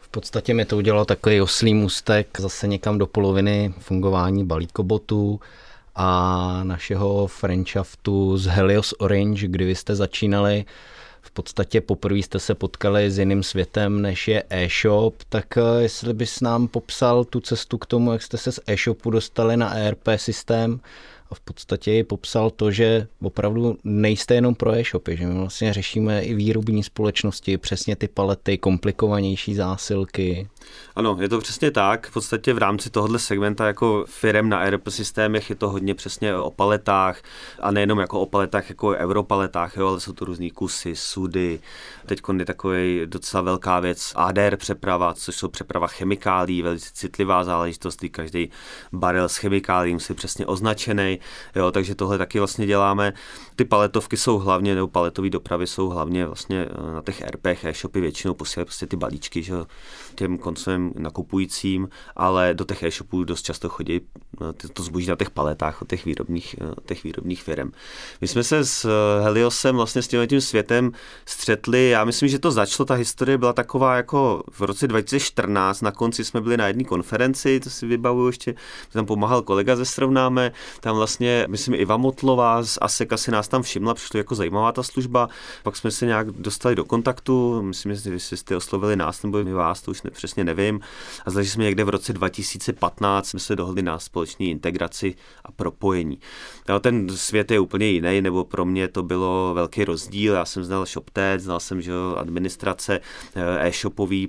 V podstatě mi to udělalo takový oslý můstek zase někam do poloviny fungování balíkobotu a našeho friendshaftu z Helios Orange, kdy vy jste začínali, v podstatě poprvé jste se potkali s jiným světem, než je e-shop, tak jestli bys nám popsal tu cestu k tomu, jak jste se z e-shopu dostali na ERP systém a v podstatě ji popsal to, že opravdu nejste jenom pro e-shopy, že my vlastně řešíme i výrobní společnosti, přesně ty palety, komplikovanější zásilky. Ano, je to přesně tak. V podstatě v rámci tohohle segmenta jako firem na ERP systémech je to hodně přesně o paletách a nejenom jako o paletách, jako o europaletách, jo, ale jsou to různý kusy, sudy. Teď je takový docela velká věc ADR přeprava, což jsou přeprava chemikálí, velice citlivá záležitost, každý barel s chemikálí musí přesně označený, jo, takže tohle taky vlastně děláme. Ty paletovky jsou hlavně, nebo paletové dopravy jsou hlavně vlastně na těch ERPech, e-shopy většinou posílají prostě ty balíčky, že těm svým nakupujícím, ale do těch e-shopů dost často chodí to zboží na těch paletách od těch výrobních firm. My jsme se s Heliosem, vlastně s tím světem střetli, já myslím, že to začalo, ta historie byla taková jako v roce 2014, na konci jsme byli na jedné konferenci, to si vybavuju ještě, tam pomáhal kolega ze Srovnáme, tam vlastně, myslím, Iva Motlová z Aseka si nás tam všimla, přišlo jako zajímavá ta služba, pak jsme se nějak dostali do kontaktu, myslím, že jste oslovili nás nebo my vás, to už přesně nevím. A zda, že jsme někde v roce 2015 jsme se dohodli na společný integraci a propojení. No, ten svět je úplně jiný, nebo pro mě to bylo velký rozdíl. Já jsem znal Shoptet, znal jsem, že administrace e-shopový,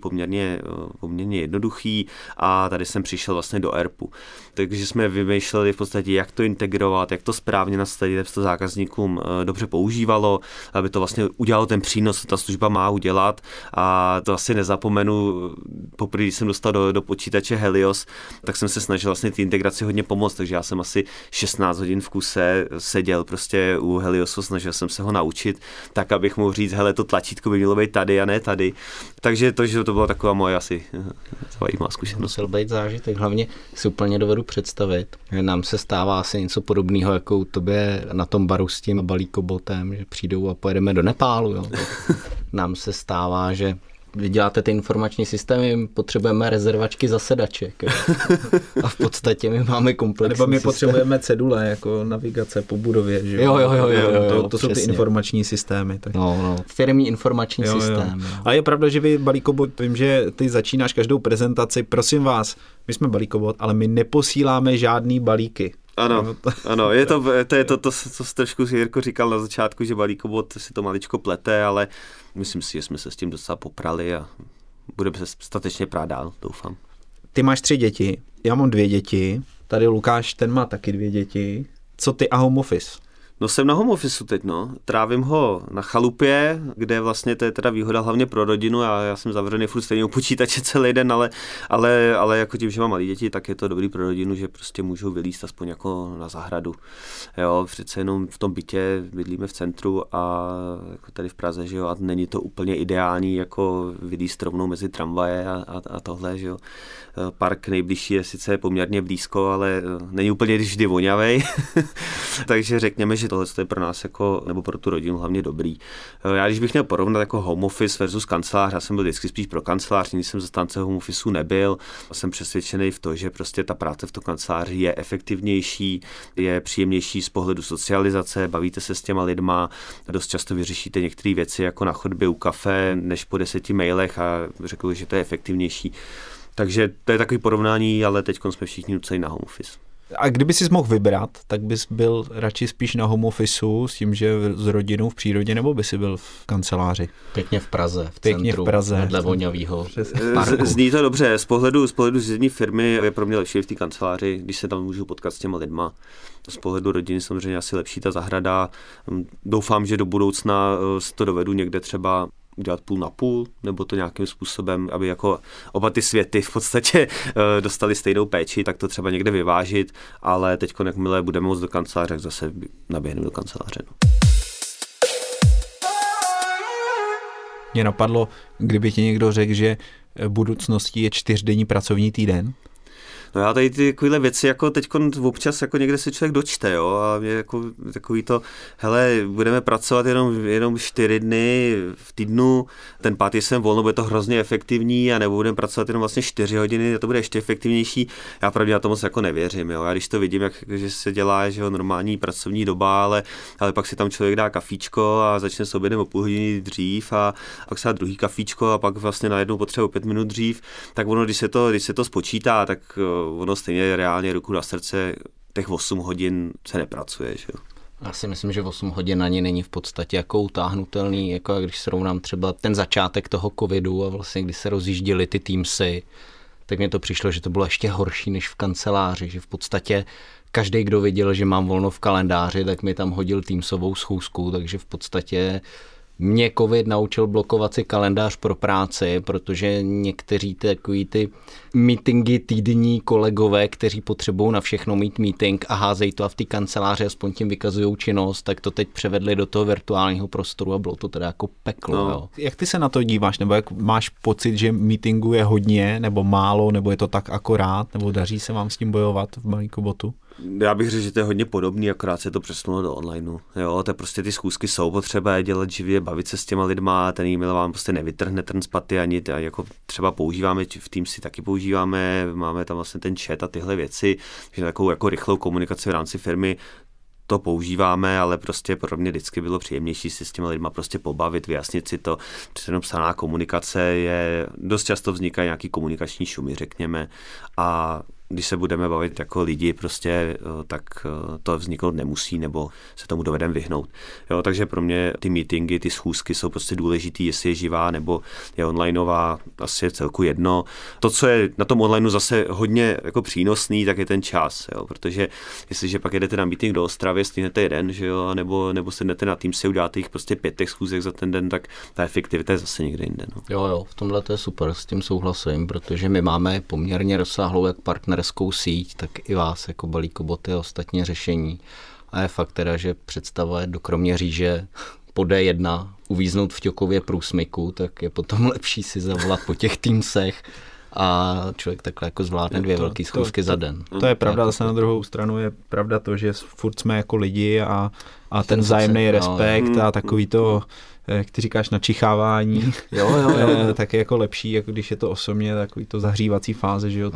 poměrně jednoduchý a tady jsem přišel vlastně do ERPu. Takže jsme vymýšleli v podstatě, jak to integrovat, jak to správně nastavit, aby se to zákazníkům dobře používalo, aby to vlastně udělalo ten přínos, co ta služba má udělat. A to asi nezapomenu, poprvé, když jsem dostal do počítače Helios, tak jsem se snažil vlastně ty integraci hodně pomoct, takže já jsem asi 16 hodin v kuse seděl prostě u Heliosu, snažil jsem se ho naučit, tak abych mohl říct, hele, to tlačítko by mělo být tady a ne tady. Takže to, že to byla taková moje asi zajímavá zkušenost. Musel být zážitek, hlavně si úplně dovedu představit, že nám se stává asi něco podobného, jako u tobě na tom baru s tím balíkobotem, že přijdou a pojedeme do Nepálu. Jo. Nám se stává, že vy děláte ty informační systémy, potřebujeme rezervačky za sedaček. A v podstatě my máme komplexní systém. Nebo my potřebujeme cedule, jako navigace po budově. Že? Jo, to jsou ty informační systémy. Tak. No, firmní informační systém. Jo. Ale je pravda, že vy, Balíkobot, vím, že ty začínáš každou prezentaci. Prosím vás, my jsme Balíkobot, ale my neposíláme žádný balíky. Ano, je to, co jsi trošku Jirko říkal na začátku, že Balíkobot si to maličko plete, ale myslím si, že jsme se s tím docela poprali a budeme se statečně prát dál, doufám. Ty máš 3 děti, já mám 2 děti, tady Lukáš, ten má taky 2 děti. Co ty a home office? No, jsem na home officeu teď, no. Trávím ho na chalupě, kde vlastně to je teda výhoda hlavně pro rodinu. Já jsem zavřený furt stejně u počítače celý den, ale jako tím, že mám malé děti, tak je to dobrý pro rodinu, že prostě můžou vylíst aspoň jako na zahradu. Jo, přece jenom v tom bytě bydlíme v centru a jako tady v Praze, že jo, a není to úplně ideální jako vylíst rovnou mezi tramvaje a tohle, že jo. Park nejbližší je sice poměrně blízko, ale není úplně vždy voňavej. Takže řekněme, že tohle je pro nás jako, nebo pro tu rodinu hlavně dobrý. Já když bych měl porovnat jako home office versus kancelář, já jsem byl vždycky spíš pro kancelář, nikdy jsem zastánce home officeu nebyl. Jsem přesvědčený v to, že prostě ta práce v to kanceláři je efektivnější, je příjemnější z pohledu socializace, bavíte se s těma lidma, dost často vyřešíte některé věci jako na chodbě u kafe, než po 10 mailech a řekl, že to je efektivnější. Takže to je takový porovnání, ale teď jsme všichni nuceni na home office. A kdyby jsi mohl vybrat, tak bys byl radši spíš na home officeu s tím, že s rodinou v přírodě, nebo by si byl v kanceláři? Pěkně v Praze, v centru, vedle voňavýho parku. Zní to dobře. Z pohledu zjední firmy je pro mě lepší v té kanceláři, když se tam můžu potkat s těma lidma. Z pohledu rodiny samozřejmě asi lepší ta zahrada. Doufám, že do budoucna to dovedu někde třeba udělat půl na půl, nebo to nějakým způsobem, aby jako oba ty světy v podstatě dostali stejnou péči, tak to třeba někde vyvážit, ale teď, jakmile budeme moc do kanceláře, tak zase naběhneme do kanceláře. Mě napadlo, kdyby ti někdo řekl, že budoucností je 4denní pracovní týden. No já tady tyhle věci jako teď občas jako někde se člověk dočte, jo, a mě jako takový to, hele, budeme pracovat jenom 4 dny v týdnu, ten pátý jsem volno, bude to hrozně efektivní, a nebo budeme pracovat jenom vlastně 4 hodiny, a to bude ještě efektivnější. Já pravdě na to moc jako nevěřím, jo, já když to vidím, že se dělá, že jo, normální pracovní doba, ale pak si tam člověk dá kafíčko a začne s obědem o půl hodiny dřív a pak se dá druhý kafíčko a pak vlastně najednou potřebuje 5 minut dřív, tak ono, když se to spočítá, tak ono stejně reálně ruku na srdce těch 8 hodin se nepracuje, že jo? Já si myslím, že 8 hodin ani není v podstatě jako utáhnutelný, jako když srovnám třeba ten začátek toho covidu a vlastně když se rozjížděly ty týmsy, tak mně to přišlo, že to bylo ještě horší než v kanceláři, že v podstatě každý, kdo viděl, že mám volno v kalendáři, tak mi tam hodil týmsovou schůzku, takže v podstatě mě covid naučil blokovat si kalendář pro práci, protože někteří takový ty meetingy týdenní kolegové, kteří potřebují na všechno mít meeting a házejí to a v té kanceláři aspoň tím vykazují činnost, tak to teď převedli do toho virtuálního prostoru a bylo to teda jako peklo. No. Jo. Jak ty se na to díváš? Nebo jak máš pocit, že meetingu je hodně nebo málo, nebo je to tak akorát, nebo daří se vám s tím bojovat v Balíkobotu? Já bych řekl, že to je hodně podobný, akorát se to přesunulo do online. Jo, to prostě ty schůzky jsou potřeba dělat živě, bavit se s těma lidma, ten e-mail vám prostě nevytrhne ten z paty ani, jako třeba používáme, v Teamsi taky používáme, máme tam vlastně ten chat a tyhle věci, že takovou jako rychlou komunikaci v rámci firmy to používáme, ale prostě pro mě vždycky bylo příjemnější si s těma lidma prostě pobavit, vyjasnit si to. Přece jenom psaná komunikace je, dost často vznikají nějaký komunikační šumy, řekněme, a když se budeme bavit jako lidi prostě, tak to vzniknout nemusí, nebo se tomu dovedeme vyhnout. Jo, takže pro mě ty meetingy, ty schůzky jsou prostě důležitý, jestli je živá nebo je onlineová, asi je celku jedno. To, co je na tom onlineu zase hodně jako přínosný, tak je ten čas, jo, protože jestliže pak jedete na meeting do Ostravy, stihnete jeden, že jo, nebo sednete na Teamsy, uděláte jich prostě 5 schůzek za ten den, tak ta efektivita je zase někde jinde. No. Jo, v tomhle to je super, s tím souhlasím, protože my máme poměrně rozsáhlou jak partnerskou síť, tak i vás jako Balíkobot a ostatně řešení. A je fakt teda, že představa je do Kroměříže po D1 uvíznout v Ťokově průsmyku, tak je potom lepší si zavolat po těch týmsech a člověk takhle jako zvládne 2 velké schůzky za den. To je pravda, zase na druhou stranu je pravda to, že furt jsme jako lidi a ten vzájemný respekt a takový to, jak ty říkáš, načichávání, jo. Tak je jako lepší, jako když je to osobně, takový to zahřívací fáze, že jo,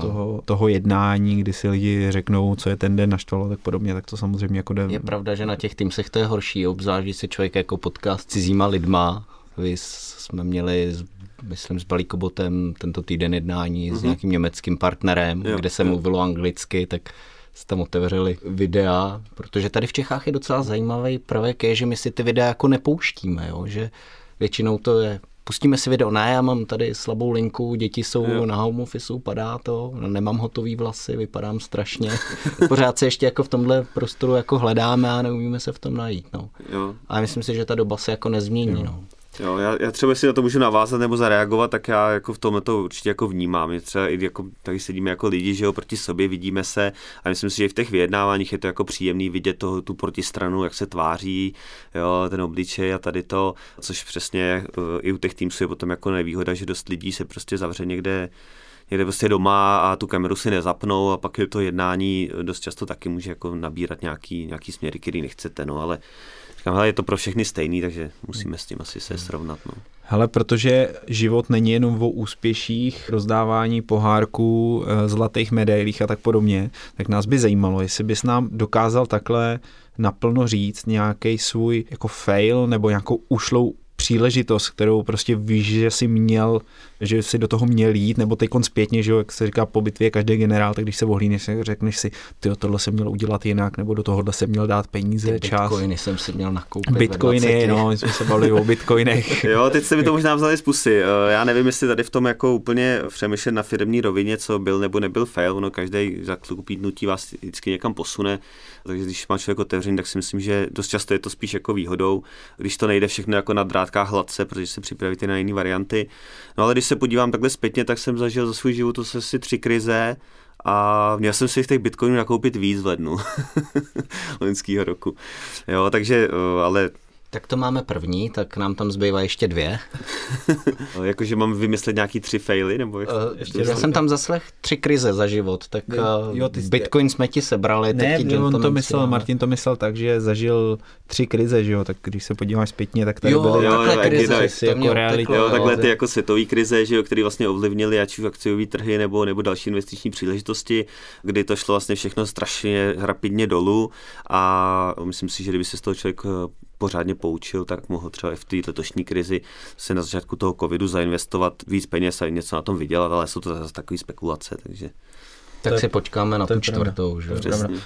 toho jednání, kdy si lidi řeknou, co je ten den naštvalo, tak podobně, tak to samozřejmě jako jde. Je pravda, že na těch týmsech to je horší, obzvlášť, když se člověk jako potká s cizíma lidma. Vy jsme měli, myslím, s Balíkobotem tento týden jednání s nějakým německým partnerem, kde se mluvilo anglicky, tak se tam otevřeli videa, protože tady v Čechách je docela zajímavý prvek je, že my si ty videa jako nepouštíme, jo? Že většinou to je, pustíme si video, ne, já mám tady slabou linku, děti jsou na home officeu, padá to, nemám hotový vlasy, vypadám strašně. Pořád se ještě jako v tomhle prostoru jako hledáme a neumíme se v tom najít, no. Jo. A myslím si, že ta doba se jako nezmění, no. Jo, já třeba si na to můžu navázat nebo zareagovat, tak já jako v tomhle to určitě jako vnímám. Je třeba i jako, taky sedíme jako lidi, že jo, proti sobě, vidíme se a myslím si, že v těch vyjednáváních je to jako příjemný vidět tu protistranu, jak se tváří, jo, ten obličej a tady to, což přesně i u těch týmů je potom jako nevýhoda, že dost lidí se prostě zavře někde prostě doma a tu kameru si nezapnou a pak je to jednání dost často taky může jako nabírat nějaký směry, který nechcete, no, ale hele, je to pro všechny stejný, takže musíme s tím asi se srovnat. No. Hele, protože život není jenom o úspěších, rozdávání pohárků, zlatých medailích a tak podobně, tak nás by zajímalo, jestli bys nám dokázal takhle naplno říct nějaký svůj jako fail nebo nějakou ušlou příležitost, kterou prostě víš, že si měl, že si do toho měl jít, nebo teďkon zpětně, že jo, jak se říká po bitvě každý generál, tak když se ohlídneš, řekneš si, tyjo, tohle se měl udělat jinak, nebo do tohohle se měl dát peníze, čas. Bitcoiny jsem si měl nakoupit. Bitcoiny, no, my jsme se bavili o bitcoinech. Jo, teď se mi to možná vzali z pusy. Já nevím, jestli tady v tom jako úplně přemýšlet na firmní rovině, co byl nebo nebyl fail, ono každý zaklupítnutí vás vždycky někam posune. Takže když má člověk otevřený, tak si myslím, že dost často je to spíš jako výhodou, když to nejde všechno jako na drátkách hladce, protože se připravíte na jiné varianty. No ale když se podívám takhle zpětně, tak jsem zažil za svůj život asi 3 krize a měl jsem si těch bitcoinů nakoupit víc v lednu loňského roku. Jo, takže, ale... Tak to máme první, tak nám tam zbývá ještě 2. Jakože mám vymyslet nějaký 3 faily? Nebo ještě já jsem tam zaslech 3 krize za život, tak jo, Bitcoin jsme ti sebrali. Ne, on to myslel, ale... Martin to myslel tak, že zažil 3 krize, že jo, tak když se podíváš zpětně, tak tady byly krize, jako reality. Jo, takhle ty jako světové krize, že jo, které vlastně ovlivnily ať už akciové trhy nebo další investiční příležitosti, kdy to šlo vlastně všechno strašně rapidně dolů a myslím si, že kdyby se z toho člověk pořádně poučil, tak mohl třeba i v té letošní krizi se na začátku toho covidu zainvestovat víc peněz a něco na tom vydělat, ale jsou to zase takové spekulace, takže... Tak si počkáme na tu čtvrtou. Že?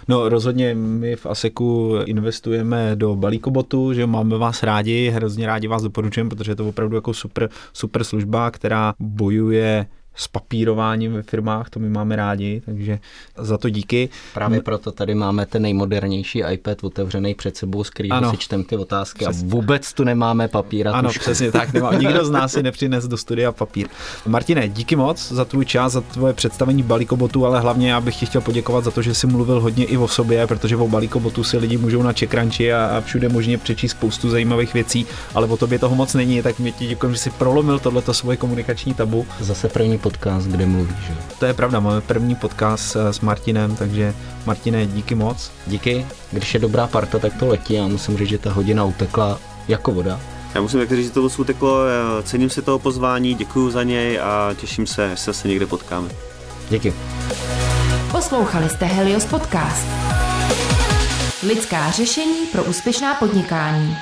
No rozhodně my v Aseku investujeme do Balíkobotu, že máme vás rádi, hrozně rádi vás doporučujeme, protože je to opravdu jako super, super služba, která bojuje s papírováním ve firmách, to my máme rádi, takže za to díky. Právě proto tady máme ten nejmodernější iPad otevřený před sebou, z kterého si čtem ty otázky přesně. A vůbec tu nemáme papíra. Ano, tužka. Přesně tak, nikdo z nás si nepřines do studia papír. Martine, díky moc za tvůj čas, za tvoje představení Balíkobotu, ale hlavně já bych ti chtěl poděkovat za to, že jsi mluvil hodně i o sobě, protože o Balíkobotu si lidi můžou na CheckRanchi a všude možně přečíst spoustu zajímavých věcí, ale o tobě toho moc není, tak mě ti děkuji, že jsi prolomil tohleto svoje komunikační tabu. Zase první podcast, kde mluvíš. To je pravda, máme první podcast s Martinem, takže Martine, díky moc. Díky, když je dobrá parta, tak to letí, já musím říct, že ta hodina utekla jako voda. Já musím říct, že to uteklo, cením si toho pozvání, děkuju za něj a těším se, že se někde potkáme. Díky. Poslouchali jste Helios podcast. Lidská řešení pro úspěšná podnikání.